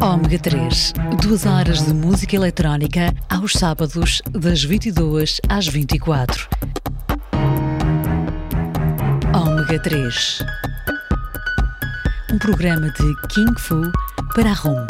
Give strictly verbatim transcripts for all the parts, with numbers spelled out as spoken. Ômega três, duas horas de música eletrónica aos sábados das vinte e duas às vinte e quatro. Ômega três, um programa de Kung Fu para a Room.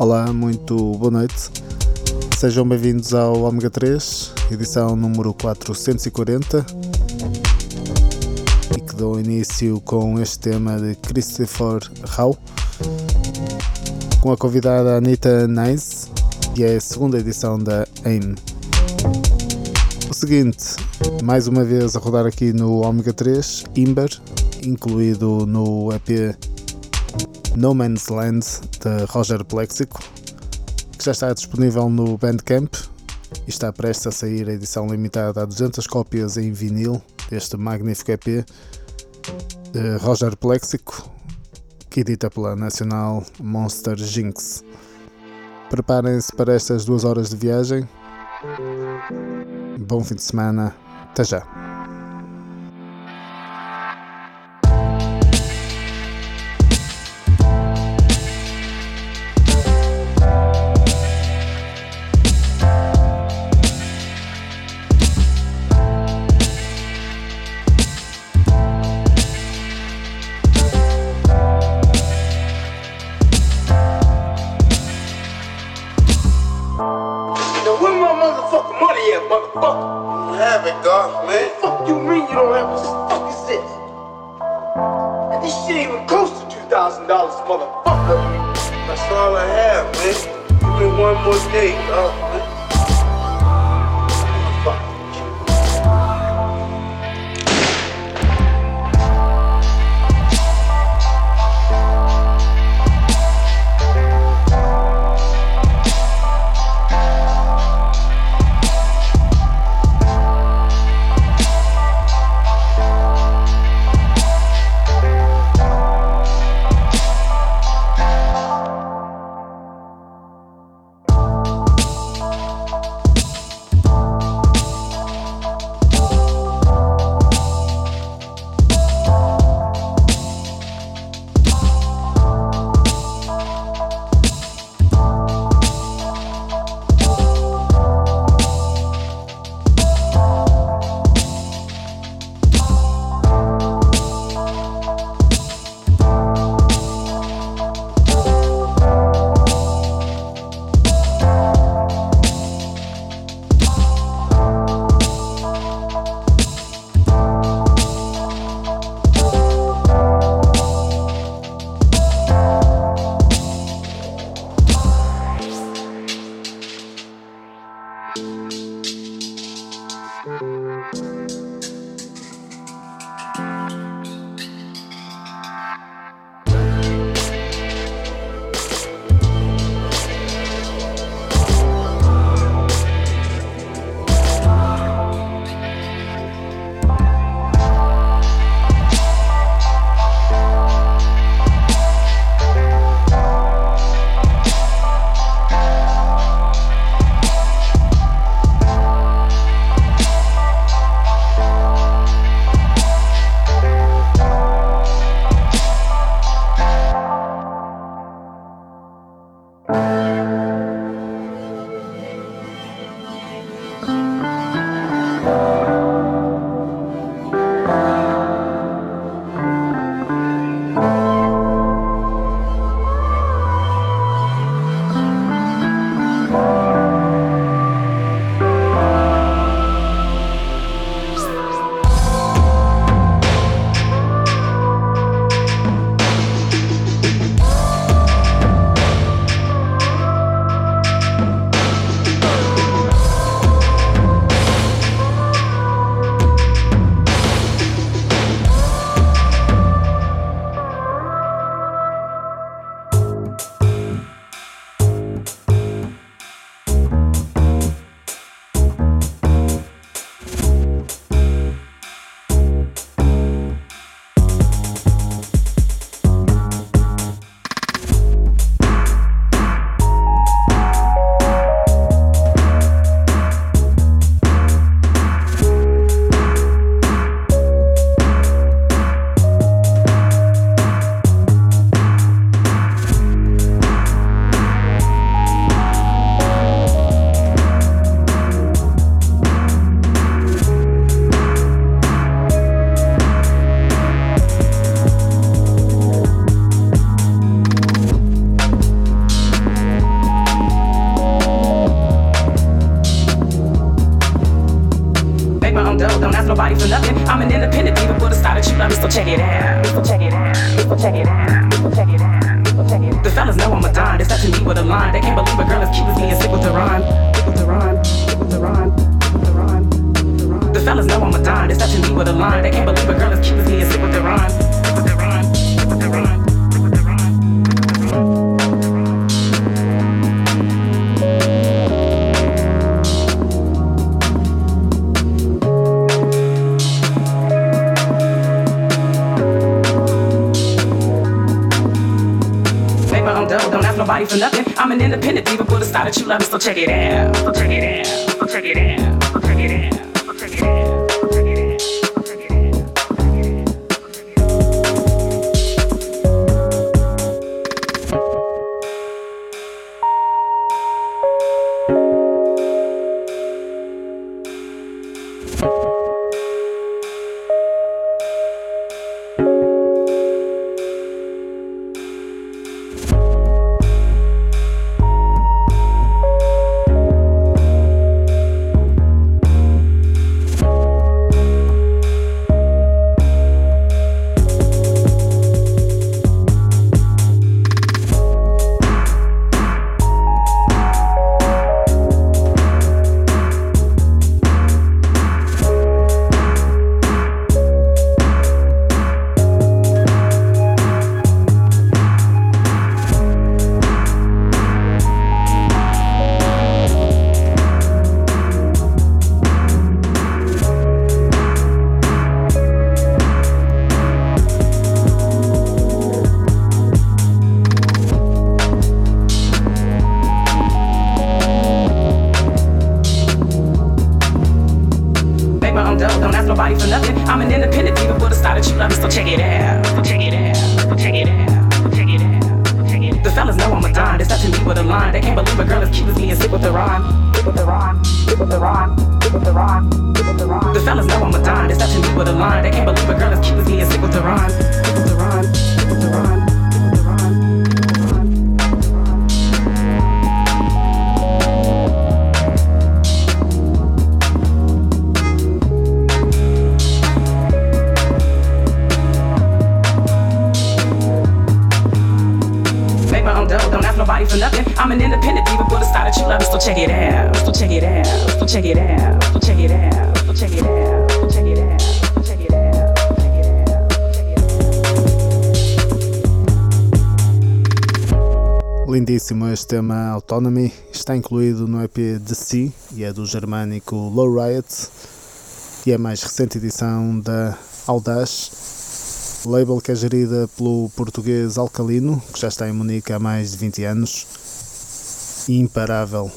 Olá, muito boa noite. Sejam bem-vindos ao Ômega três, edição número quatrocentos e quarenta, e que dou início com este tema de Christopher How, com a convidada Anita Niesz, e é a segunda edição da A I M. O seguinte, mais uma vez a rodar aqui no Ômega três, Imber, incluído no E P No Man's Land, de Roger Plexico, que já está disponível no Bandcamp e está prestes a sair a edição limitada a duzentas cópias em vinil deste magnífico E P, de Roger Plexico, que edita pela nacional Monster Jinx. Preparem-se para estas duas horas de viagem. Bom fim de semana. Até já. nobody for nothing. I'm an independent diva, put a star that you love. So check it out, so check it out, so check it out, so check it out, so check it out. Este tema Autonomy está incluído no E P de Si e é do germânico Low Riot e é a mais recente edição da Audaz, label que é gerida pelo português Alcalino, que já está em Munique há mais de vinte anos e imparável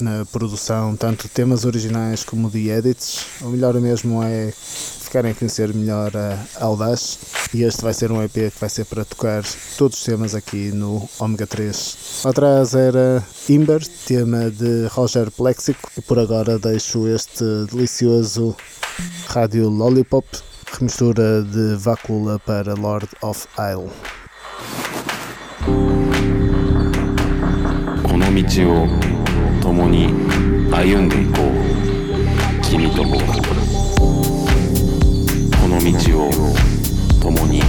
na produção tanto de temas originais como de edits. O melhor mesmo é ficarem a conhecer melhor a Audaz. E este vai ser um E P que vai ser para tocar todos os temas aqui no Ômega três. Atrás era Imber, tema de Roger Plexico, e por agora deixo este delicioso rádio Lollipop, remistura de Vakula para Lord of Isles. Kono 共に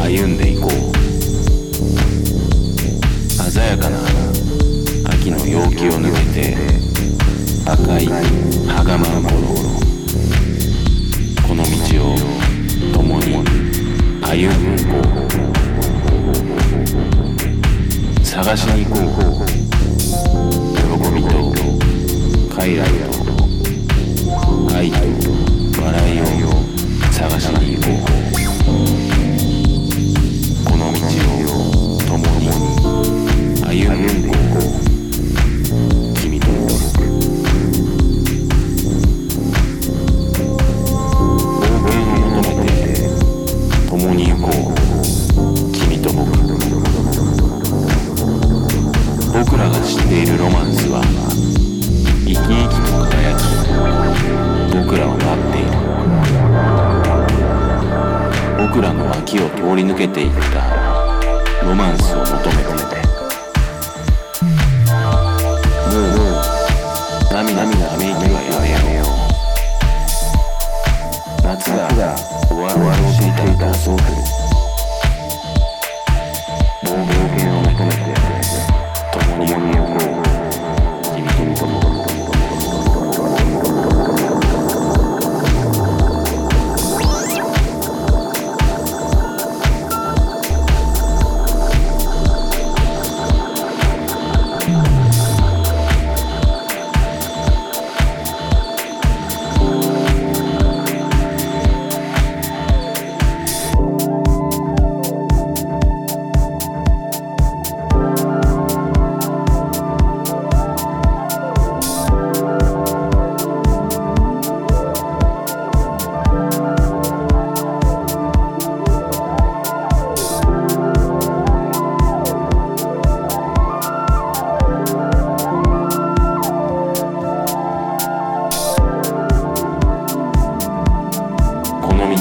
歩んでいこう。鮮やかな秋の陽気を抜けて赤い羽釜の頃、この道を共に歩んでいこう。探しに行こう。喜びと快楽と愛と笑いを探しに行こう。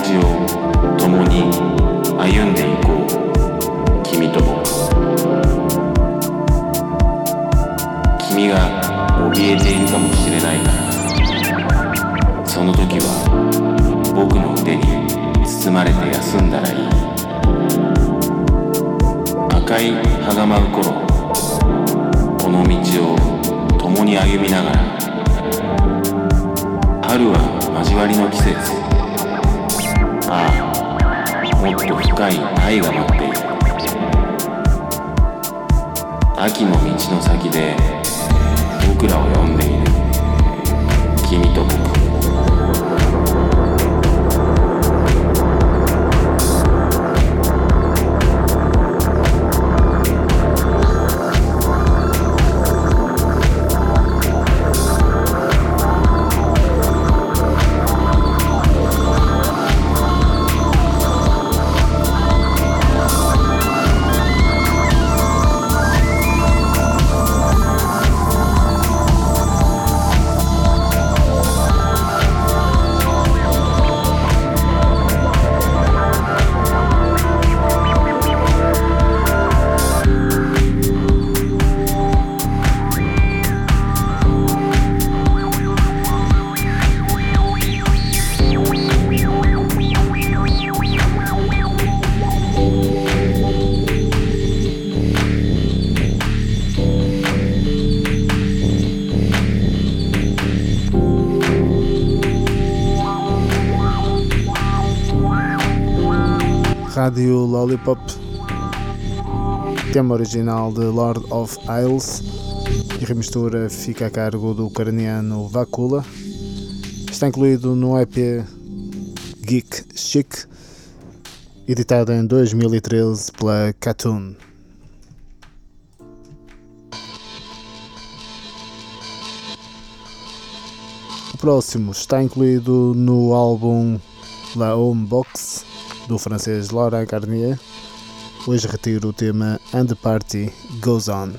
道を共に歩んでいこう君とも君が怯えているかもしれないがその時は僕の腕に包まれて休んだらいい赤い羽釜う頃この道を共に歩みながら春は交わりの季節ああもっと深い愛が待っている秋の道の先で僕らを呼んでいる君と僕Rádio Lollipop, tema original de Lord of Isles, e a remistura fica a cargo do ucraniano Vakula. Está incluído no E P Geek Chic, editado em dois mil e treze pela Cartoon. O próximo está incluído no álbum La Home Box, do francês Laurent Garnier. Hoje retiro o tema And the Party Goes On.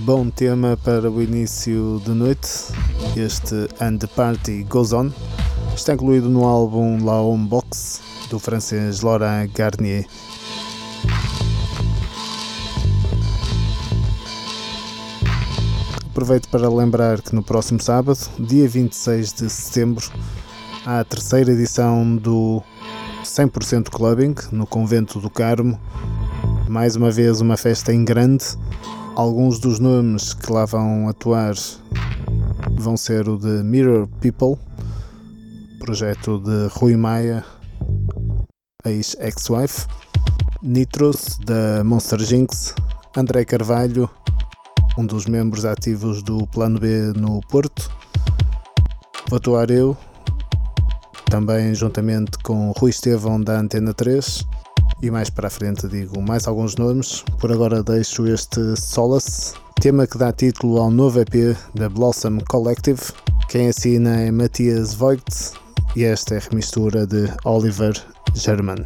Bom tema para o início de noite, este And the Party Goes On, está incluído no álbum La Home Box, do francês Laurent Garnier. Aproveito para lembrar que no próximo sábado, dia vinte e seis de setembro, há a terceira edição do cem por cento Clubbing, no Convento do Carmo. Mais uma vez uma festa em grande. Alguns dos nomes que lá vão atuar vão ser o de Mirror People, projeto de Rui Maia, ex-ex-wife, Nitros, da Monster Jinx, André Carvalho, um dos membros ativos do Plano B no Porto. Vou atuar eu, também juntamente com Rui Estevão da Antena três. E mais para a frente digo mais alguns nomes. Por agora deixo este Solace, tema que dá título ao novo E P da Blossom Collective. Quem assina é Matthias Voigt e esta é a remistura de Oliver Gehrmann.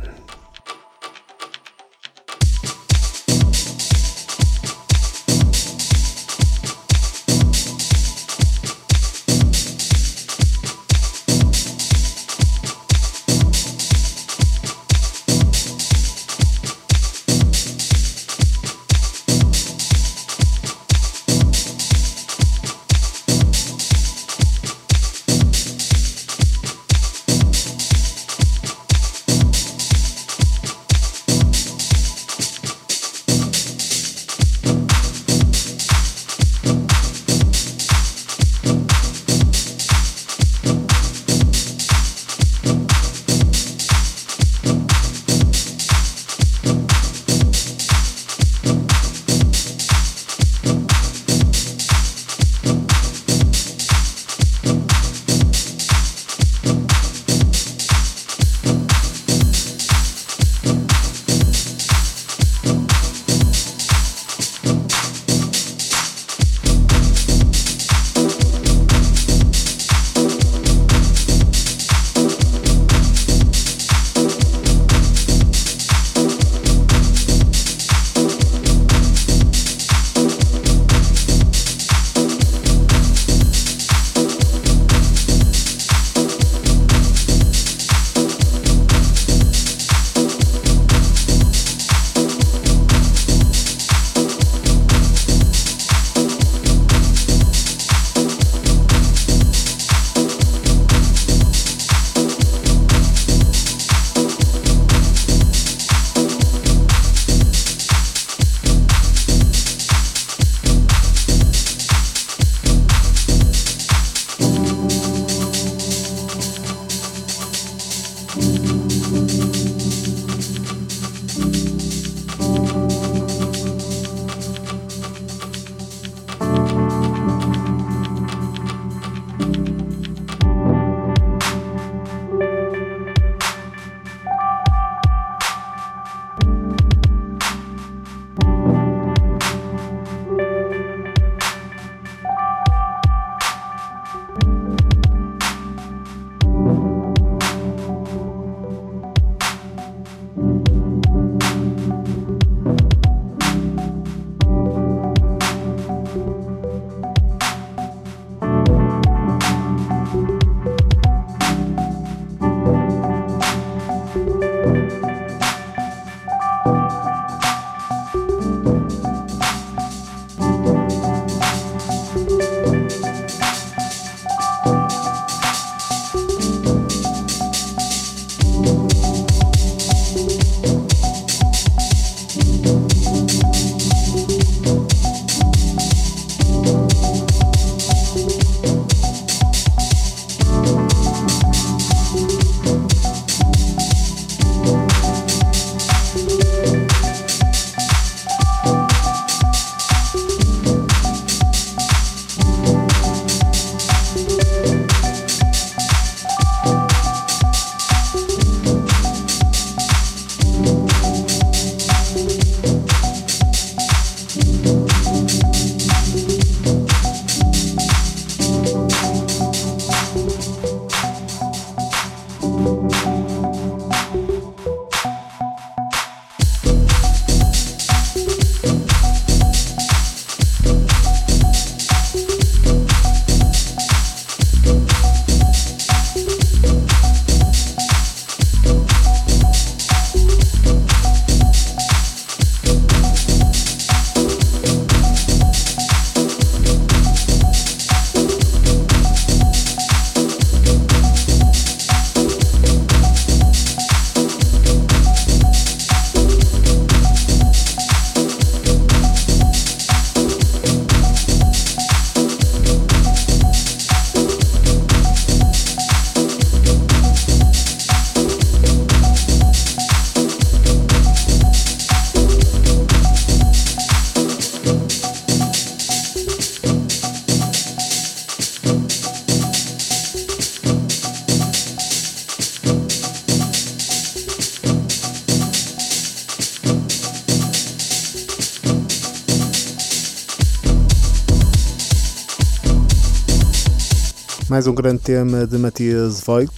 Mais um grande tema de Matthias Voigt,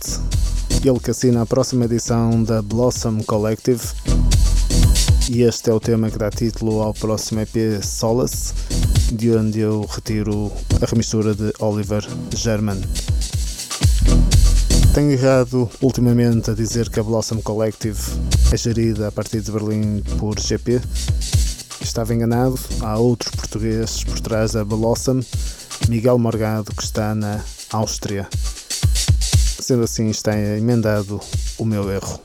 ele que assina a próxima edição da Blossom Collective, e este é o tema que dá título ao próximo E P Solace, de onde eu retiro a remistura de Oliver Gehrmann. Tenho errado ultimamente a dizer que a Blossom Collective é gerida a partir de Berlim por G P, estava enganado, há outros portugueses por trás da Blossom, Miguel Morgado, que está na Áustria. Sendo assim, está emendado o meu erro.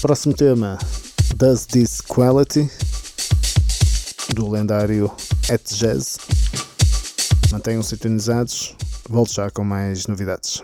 Próximo tema, Does This Quality, do lendário Atjazz. Mantenham-se sintonizados, volto já com mais novidades.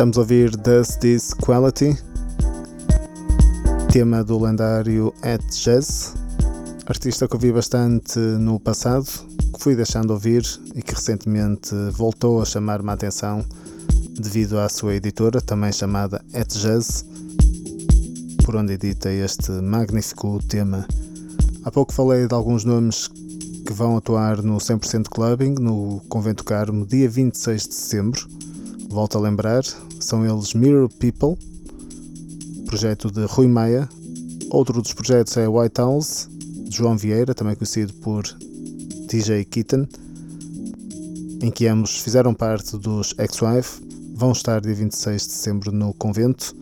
Estamos a ouvir Does This Quality, tema do lendário Atjazz, artista que ouvi bastante no passado, que fui deixando de ouvir e que recentemente voltou a chamar-me a atenção devido à sua editora, também chamada Atjazz, por onde edita este magnífico tema. Há pouco falei de alguns nomes que vão atuar no cem por cento Clubbing, no Convento do Carmo, dia vinte e seis de setembro. Volto a lembrar, são eles Mirror People, projeto de Rui Maia. Outro dos projetos é White House, de João Vieira, também conhecido por D J Kitten, em que ambos fizeram parte dos Ex-Wife. Vão estar dia vinte e seis de setembro no Convento.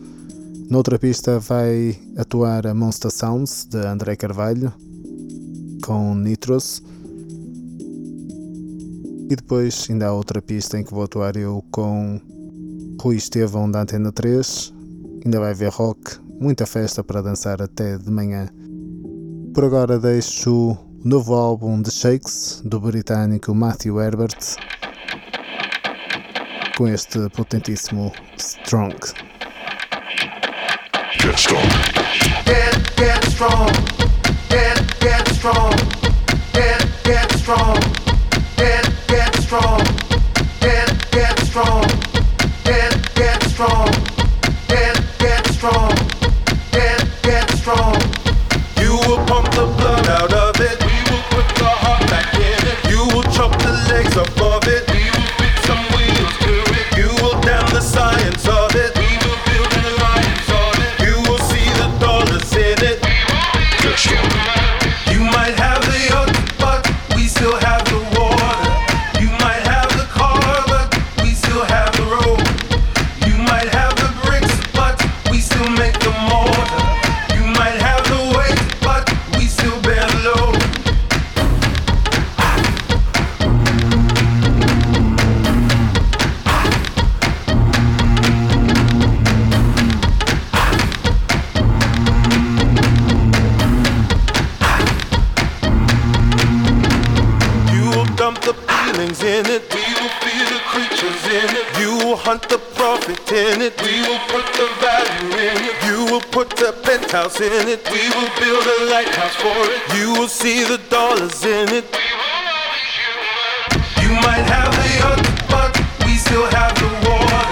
Noutra pista vai atuar a Monster Sounds, de André Carvalho, com Nitros. E depois ainda há outra pista em que vou atuar eu com Rui Estevão, da Antena três. Ainda vai haver rock, muita festa para dançar até de manhã. Por agora deixo o novo álbum The Shakes, do britânico Matthew Herbert, com este potentíssimo Strong. Get strong. Get, get strong. Get, get strong. Get, get strong. Get, get strong. Get, get strong. Get, get strong. Get, get strong. Get, get strong. You will pump the blood out of it. We will put the heart back in it. You will chop the legs above it. We will fit some wheels to it. You will down the science of it. You might have the yacht, but we still have the water. You might have the car, but we still have the road. You might have the bricks, but we still make the mortar. You might have the weight, but we still bear the load. In it, we will be the creatures in it. You will hunt the profit in it. We will put the value in it. You will put the penthouse in it. We will build a lighthouse for it. You will see the dollars in it. We will always human. You might have the yacht, but we still have the water.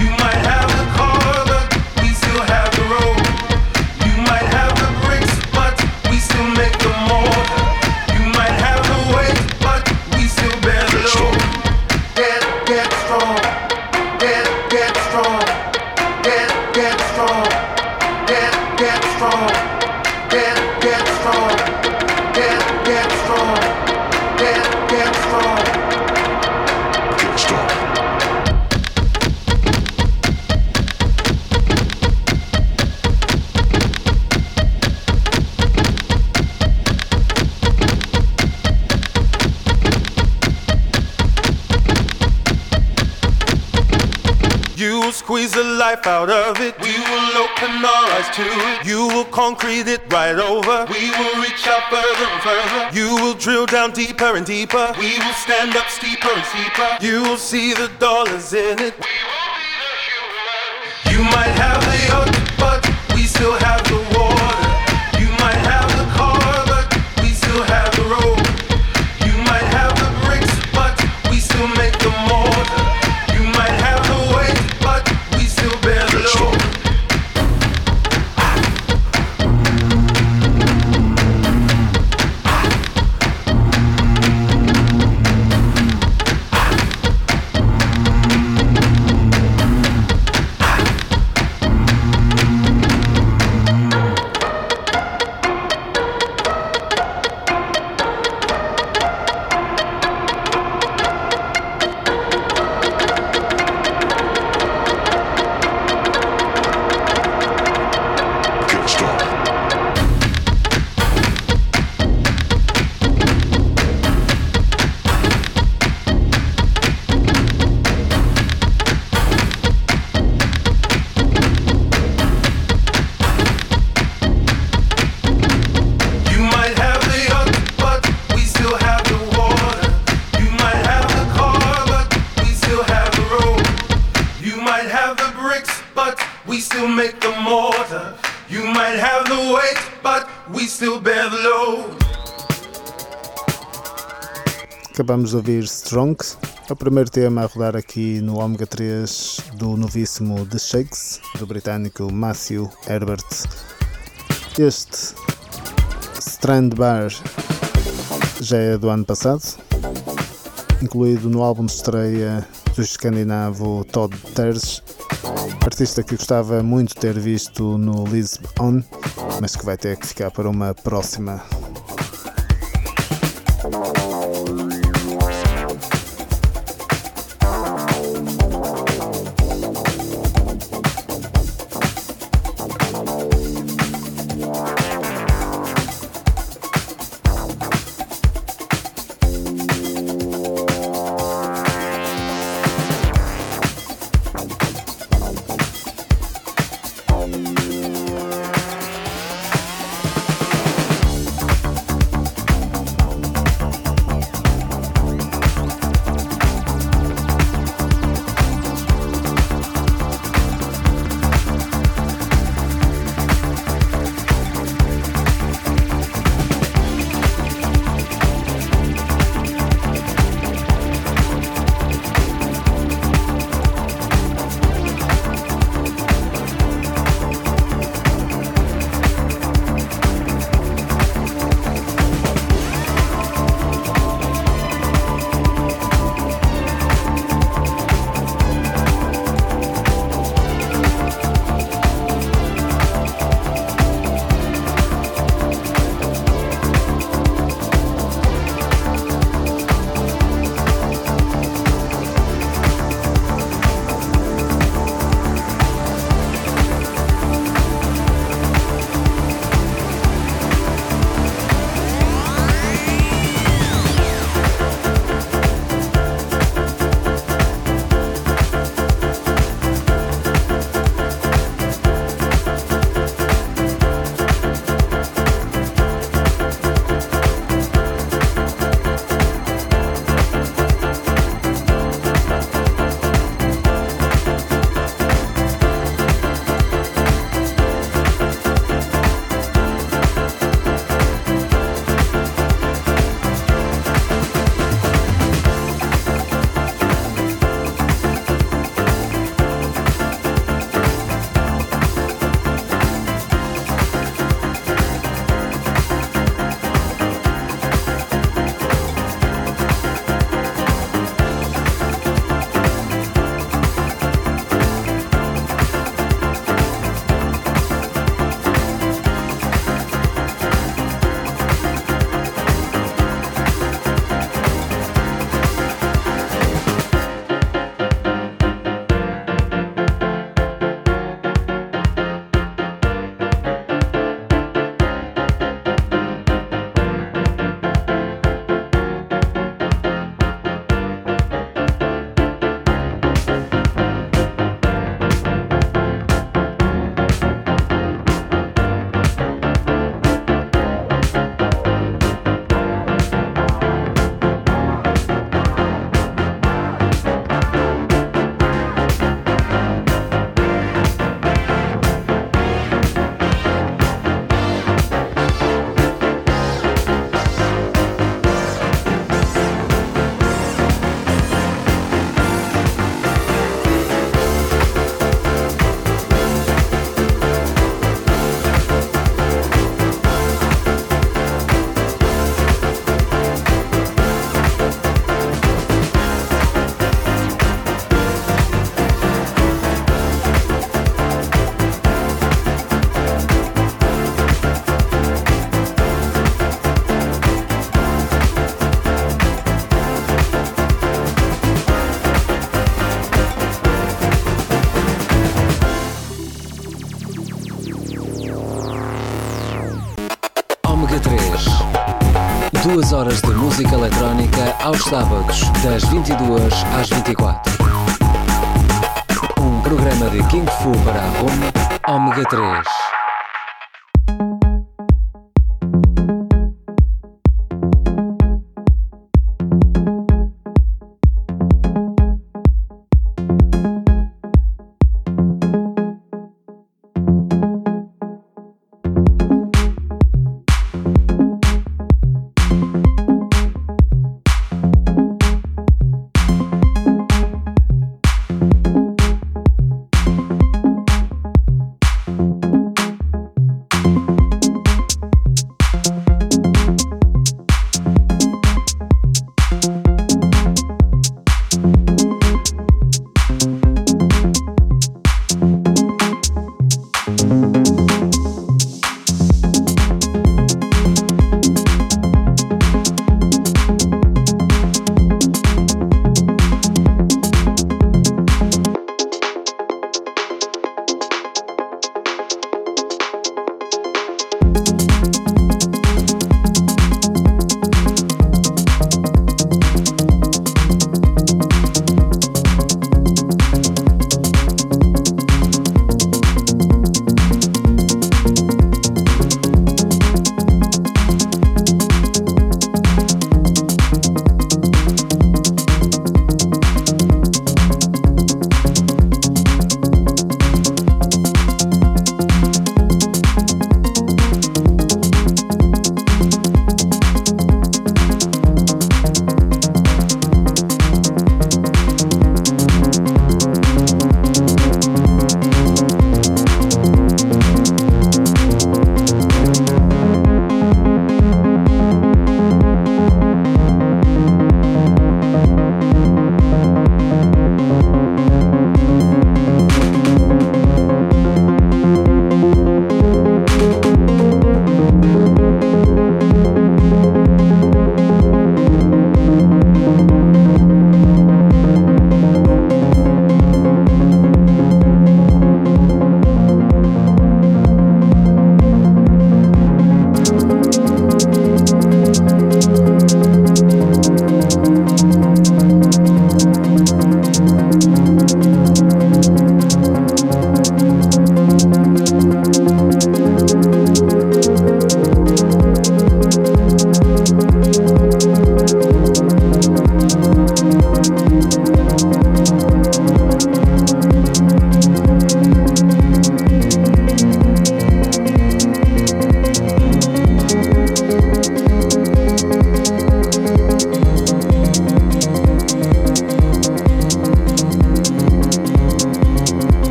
You might have the car, but we still have the road. You might have the bricks, but we still make the mortar. You might have the weight, but we still bear the load. Get, get strong. Get, get strong. Get, get strong. Get, get strong. Get, get strong. Get, get strong. Get, get strong. Get strong. Squeeze the life out of it. We will open our eyes to it. You will concrete it right over. We will reach out further and further. You will drill down deeper and deeper. We will stand up steeper and steeper. You will see the dollars in it. We will be the humans. You might have the yacht, but we still have the water. You might have the car, but we still have the road. You might have the bricks, but we still make the mortar. You might have the weight, but we still bear the load. we still bear the load. Acabamos de ouvir Strong, o primeiro tema a rodar aqui no Ômega três do novíssimo The Shakes, do britânico Matthew Herbert. Este Strand Bar já é do ano passado, incluído no álbum de estreia do escandinavo Todd Terz, artista que gostava muito de ter visto no Lisbon, mas que vai ter que ficar para uma próxima. Duas horas de música eletrónica aos sábados, das vinte e duas às vinte e quatro. Um programa de Kung Fu para a Roma, Ômega três.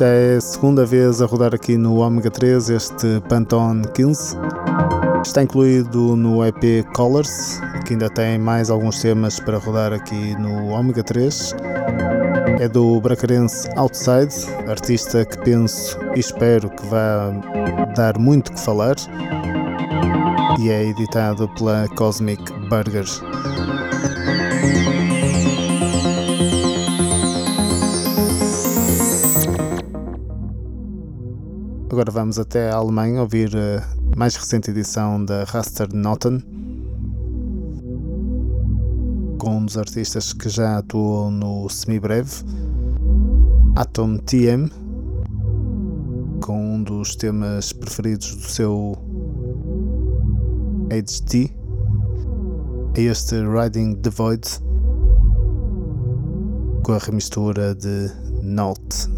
Já é a segunda vez a rodar aqui no Ômega três este Pantone quinze. Está incluído no E P Colors, que ainda tem mais alguns temas para rodar aqui no Ômega três. É do bracarense Outside, artista que penso e espero que vá dar muito que falar. E é editado pela Cosmic Burger. Agora vamos até a Alemanha ouvir a mais recente edição da Rasternoten, com um dos artistas que já atuou no semibreve, Atom T M, com um dos temas preferidos do seu H D, é este Riding the Void, com a remistura de Note.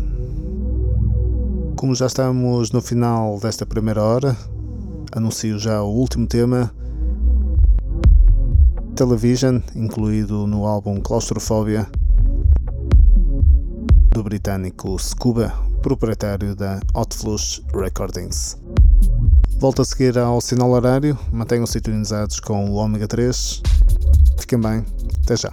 Como já estamos no final desta primeira hora, anuncio já o último tema, Television, incluído no álbum Claustrofóbia, do britânico Scuba, proprietário da Hot Flush Recordings. Volto a seguir ao sinal horário, mantenham-se sintonizados com o Ômega três. Fiquem bem, até já.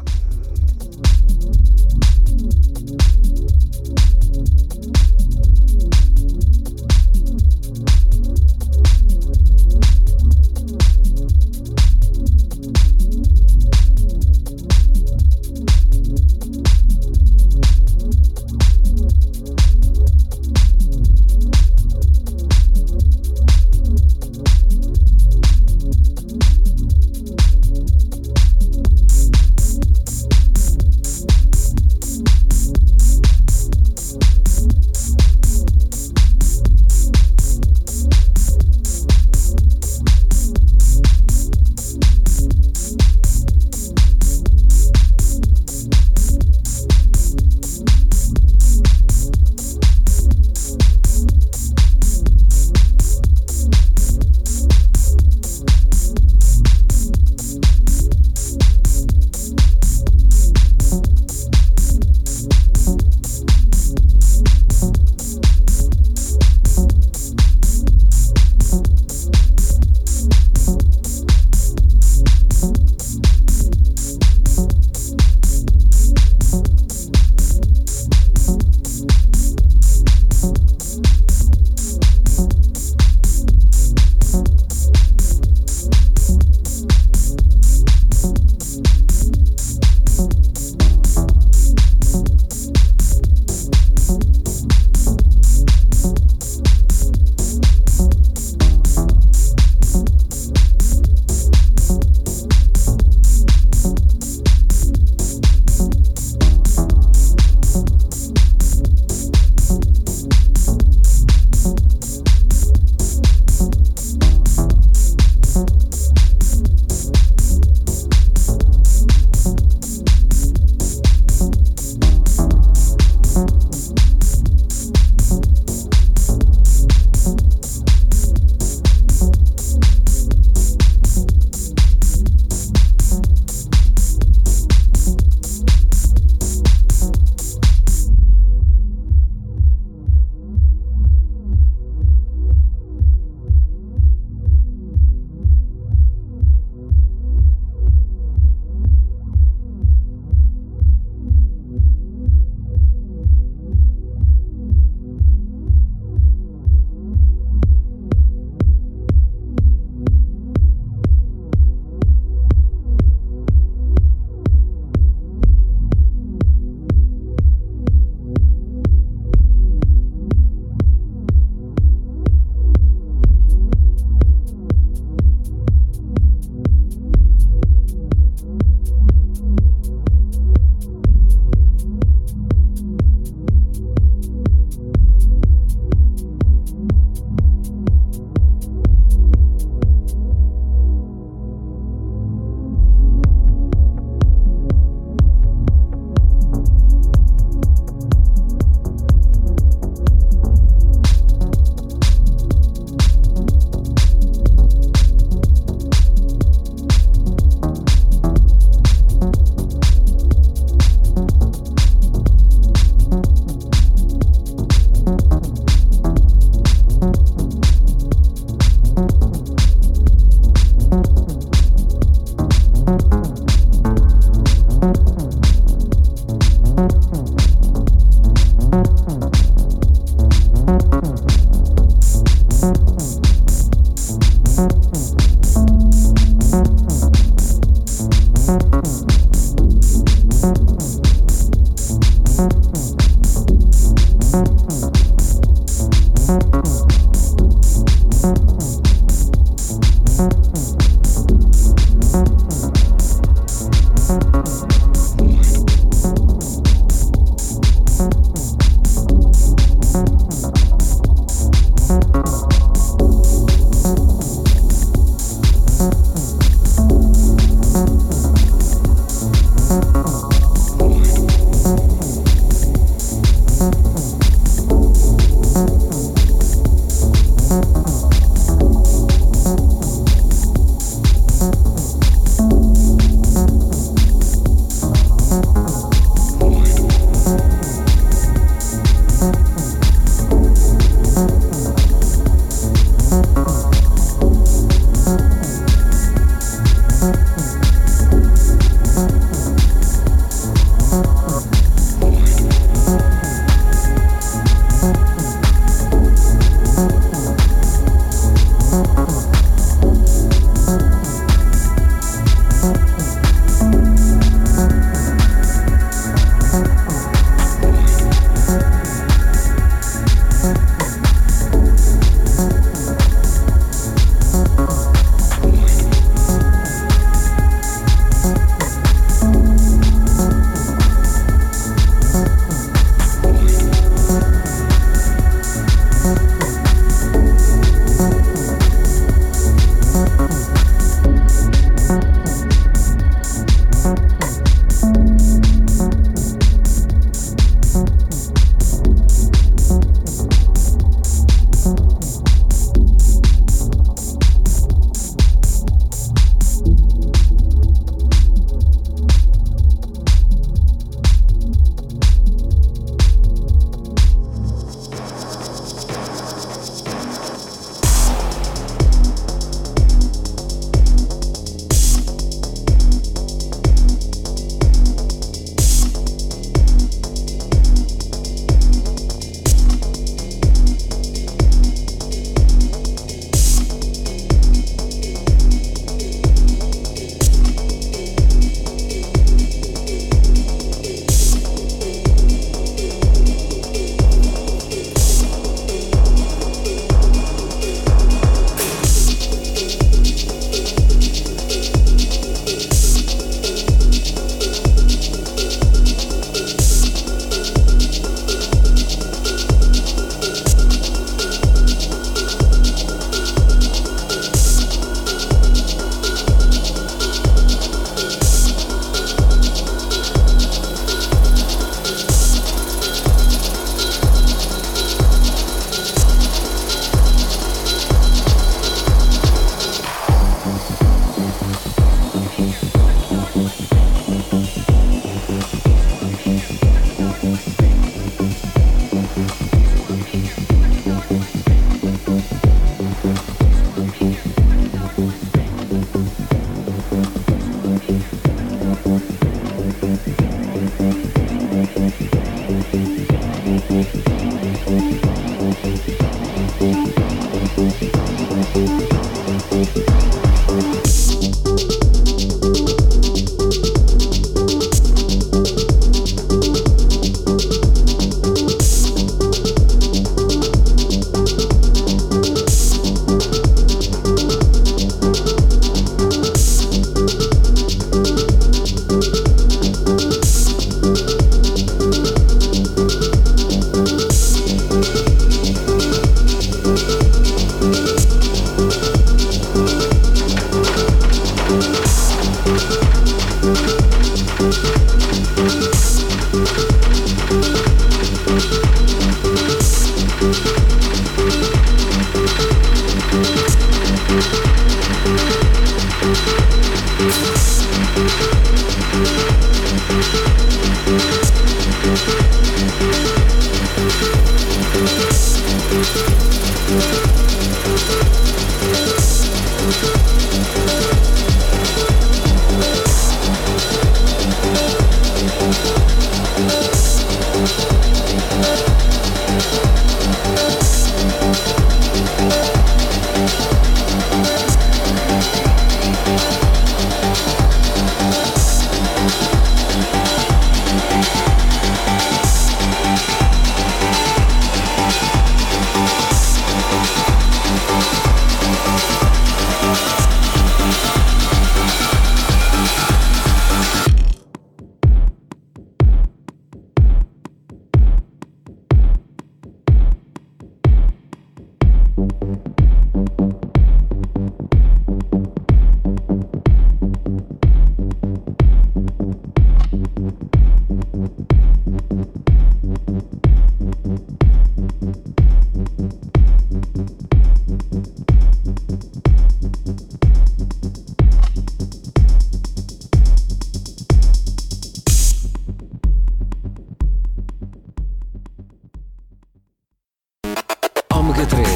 Ômega três.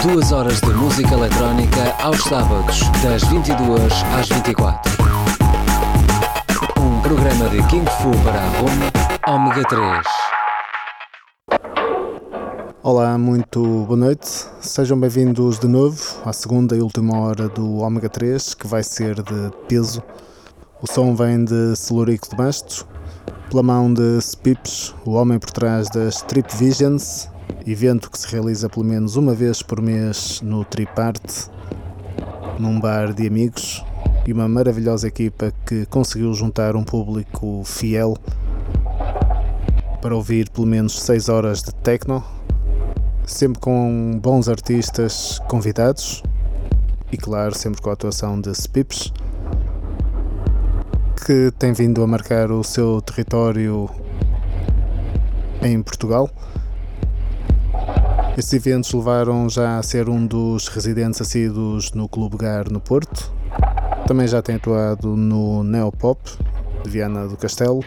Duas horas de música eletrónica aos sábados, das vinte e duas às vinte e quatro. Um programa de Kung Fu para a Roma, Ômega três. Olá, muito boa noite. Sejam bem-vindos de novo à segunda e última hora do Ômega três, que vai ser de peso. O som vem de Celorico de Bastos, pela mão de Spips, o homem por trás das Trip Visions, evento que se realiza pelo menos uma vez por mês no Tripart, num bar de amigos, e uma maravilhosa equipa que conseguiu juntar um público fiel para ouvir pelo menos seis horas de techno, sempre com bons artistas convidados e, claro, sempre com a atuação de Spips, que tem vindo a marcar o seu território em Portugal. Estes eventos levaram já a ser um dos residentes assíduos no Clube Gar no Porto. Também já tem atuado no Neopop de Viana do Castelo.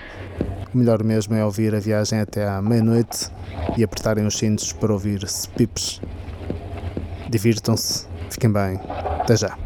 O melhor mesmo é ouvir a viagem até à meia-noite e apertarem os cintos para ouvir Spips. Divirtam-se, fiquem bem, até já.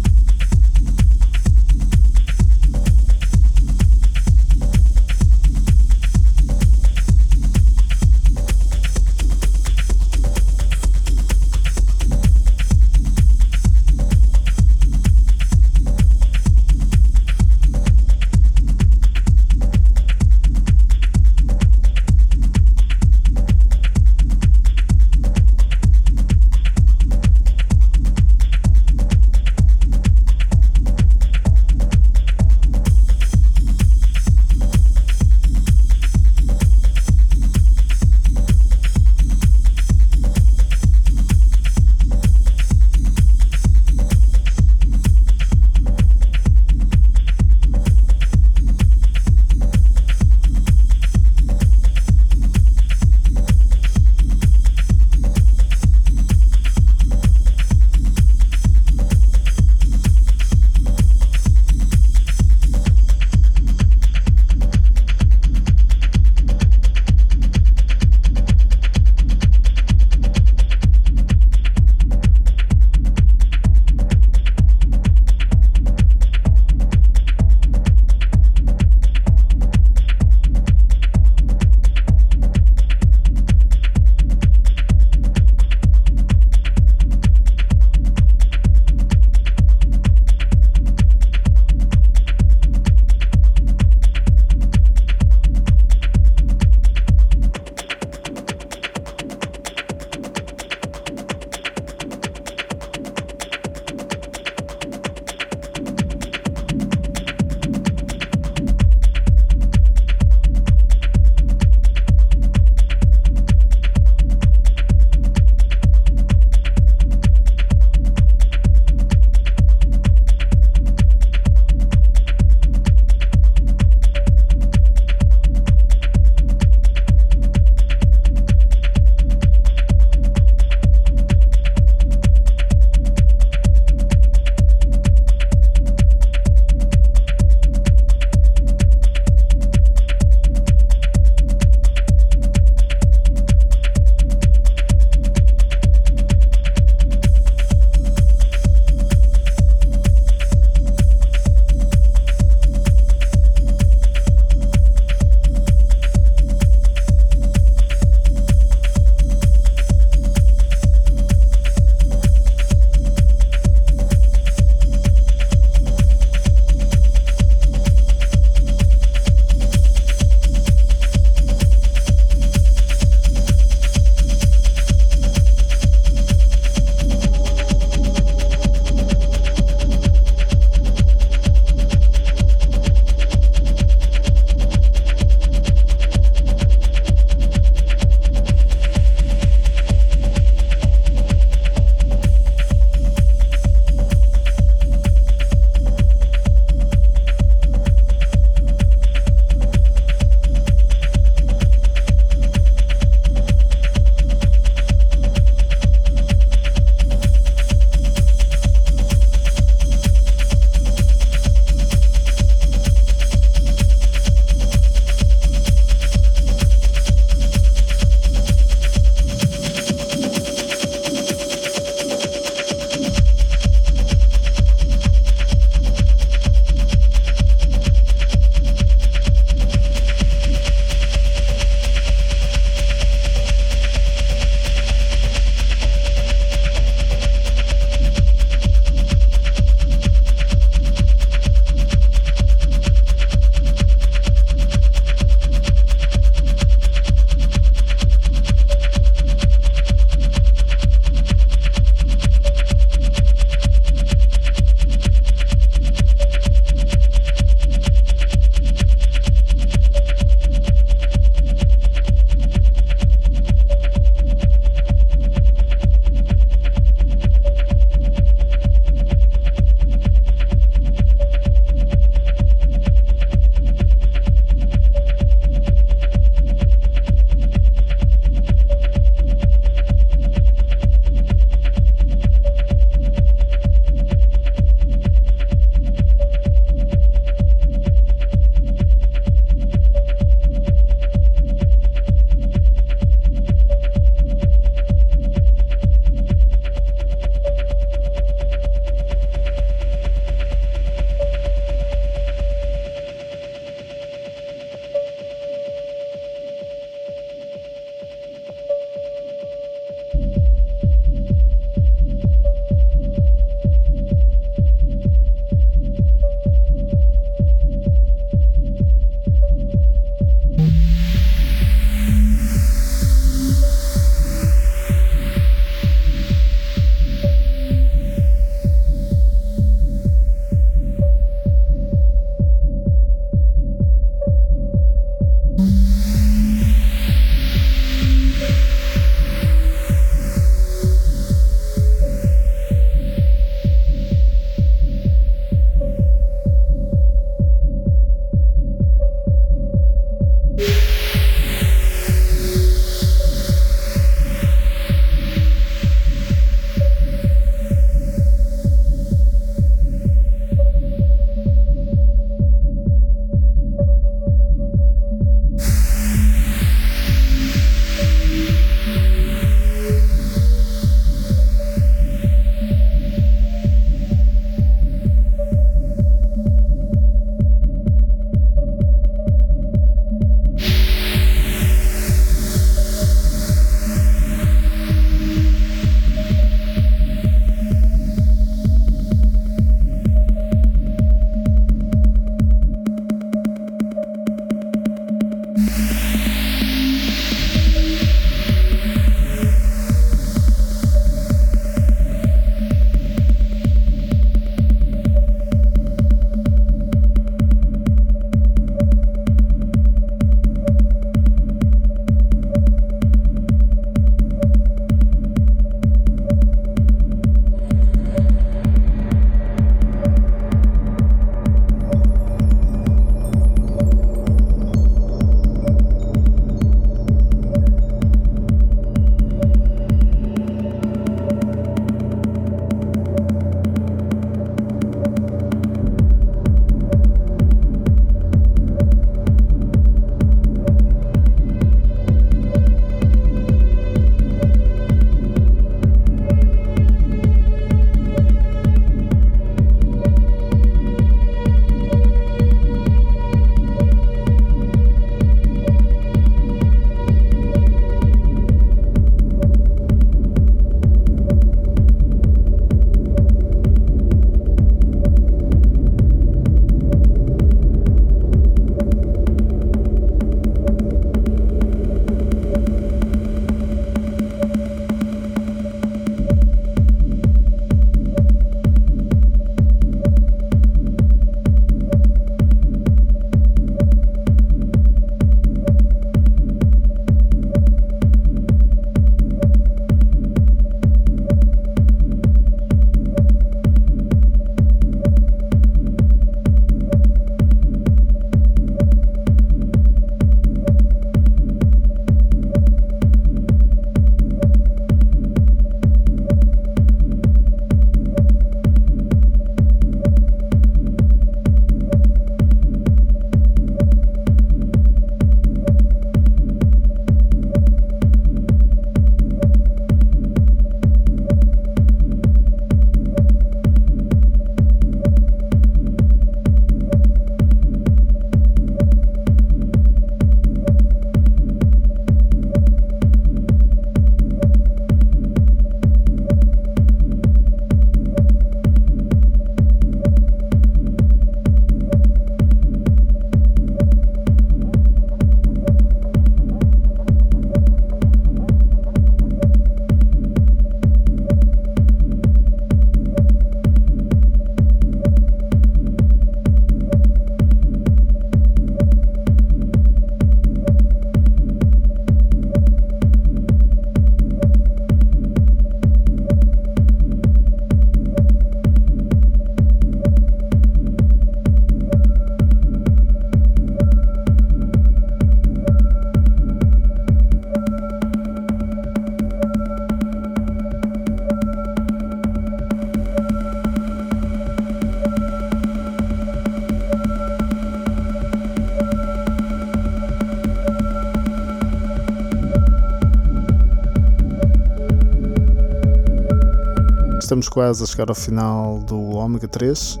estamos quase a chegar ao final do Ômega três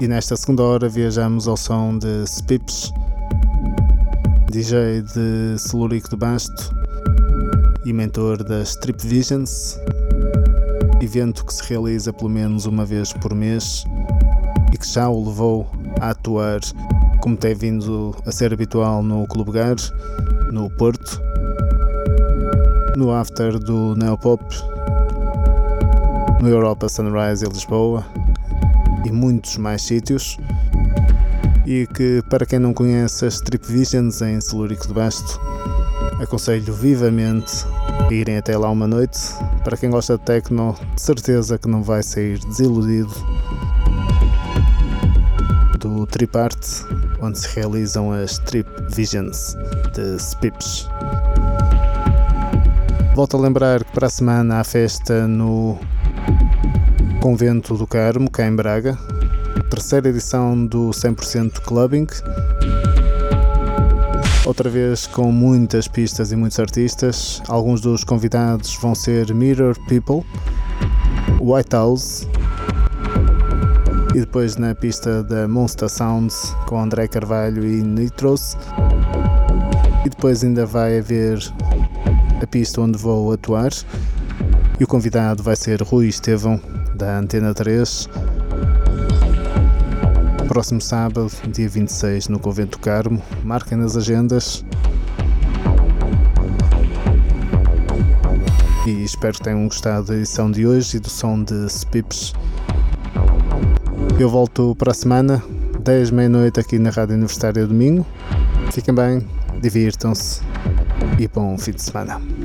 e nesta segunda hora viajamos ao som de Spips, D J de Celorico de Bastos e mentor das Trip Visions, evento que se realiza pelo menos uma vez por mês e que já o levou a atuar, como tem vindo a ser habitual, no Clube Gar, no Porto, no after do Neopop, no Europa Sunrise e Lisboa e muitos mais sítios. E que, para quem não conhece as Trip Visions em Celorico de Bastos, aconselho vivamente a irem até lá uma noite. Para quem gosta de techno, de certeza que não vai sair desiludido do Tripart, onde se realizam as Trip Visions de Spips. Volto a lembrar que para a semana há festa no Convento do Carmo, cá em Braga, terceira edição do cem por cento Clubbing, outra vez com muitas pistas e muitos artistas. Alguns dos convidados vão ser Mirror People, White House e depois na pista da Monster Sounds com André Carvalho e Nitros, e depois ainda vai haver a pista onde vou atuar e o convidado vai ser Rui Estevão da Antena três, próximo sábado, dia vinte e seis, no Convento do Carmo. Marquem nas agendas e espero que tenham gostado da edição de hoje e do som de Spips. Eu volto para a semana, dez e meia-noite aqui na Rádio Universitária Domingo. Fiquem bem, divirtam-se e bom fim de semana.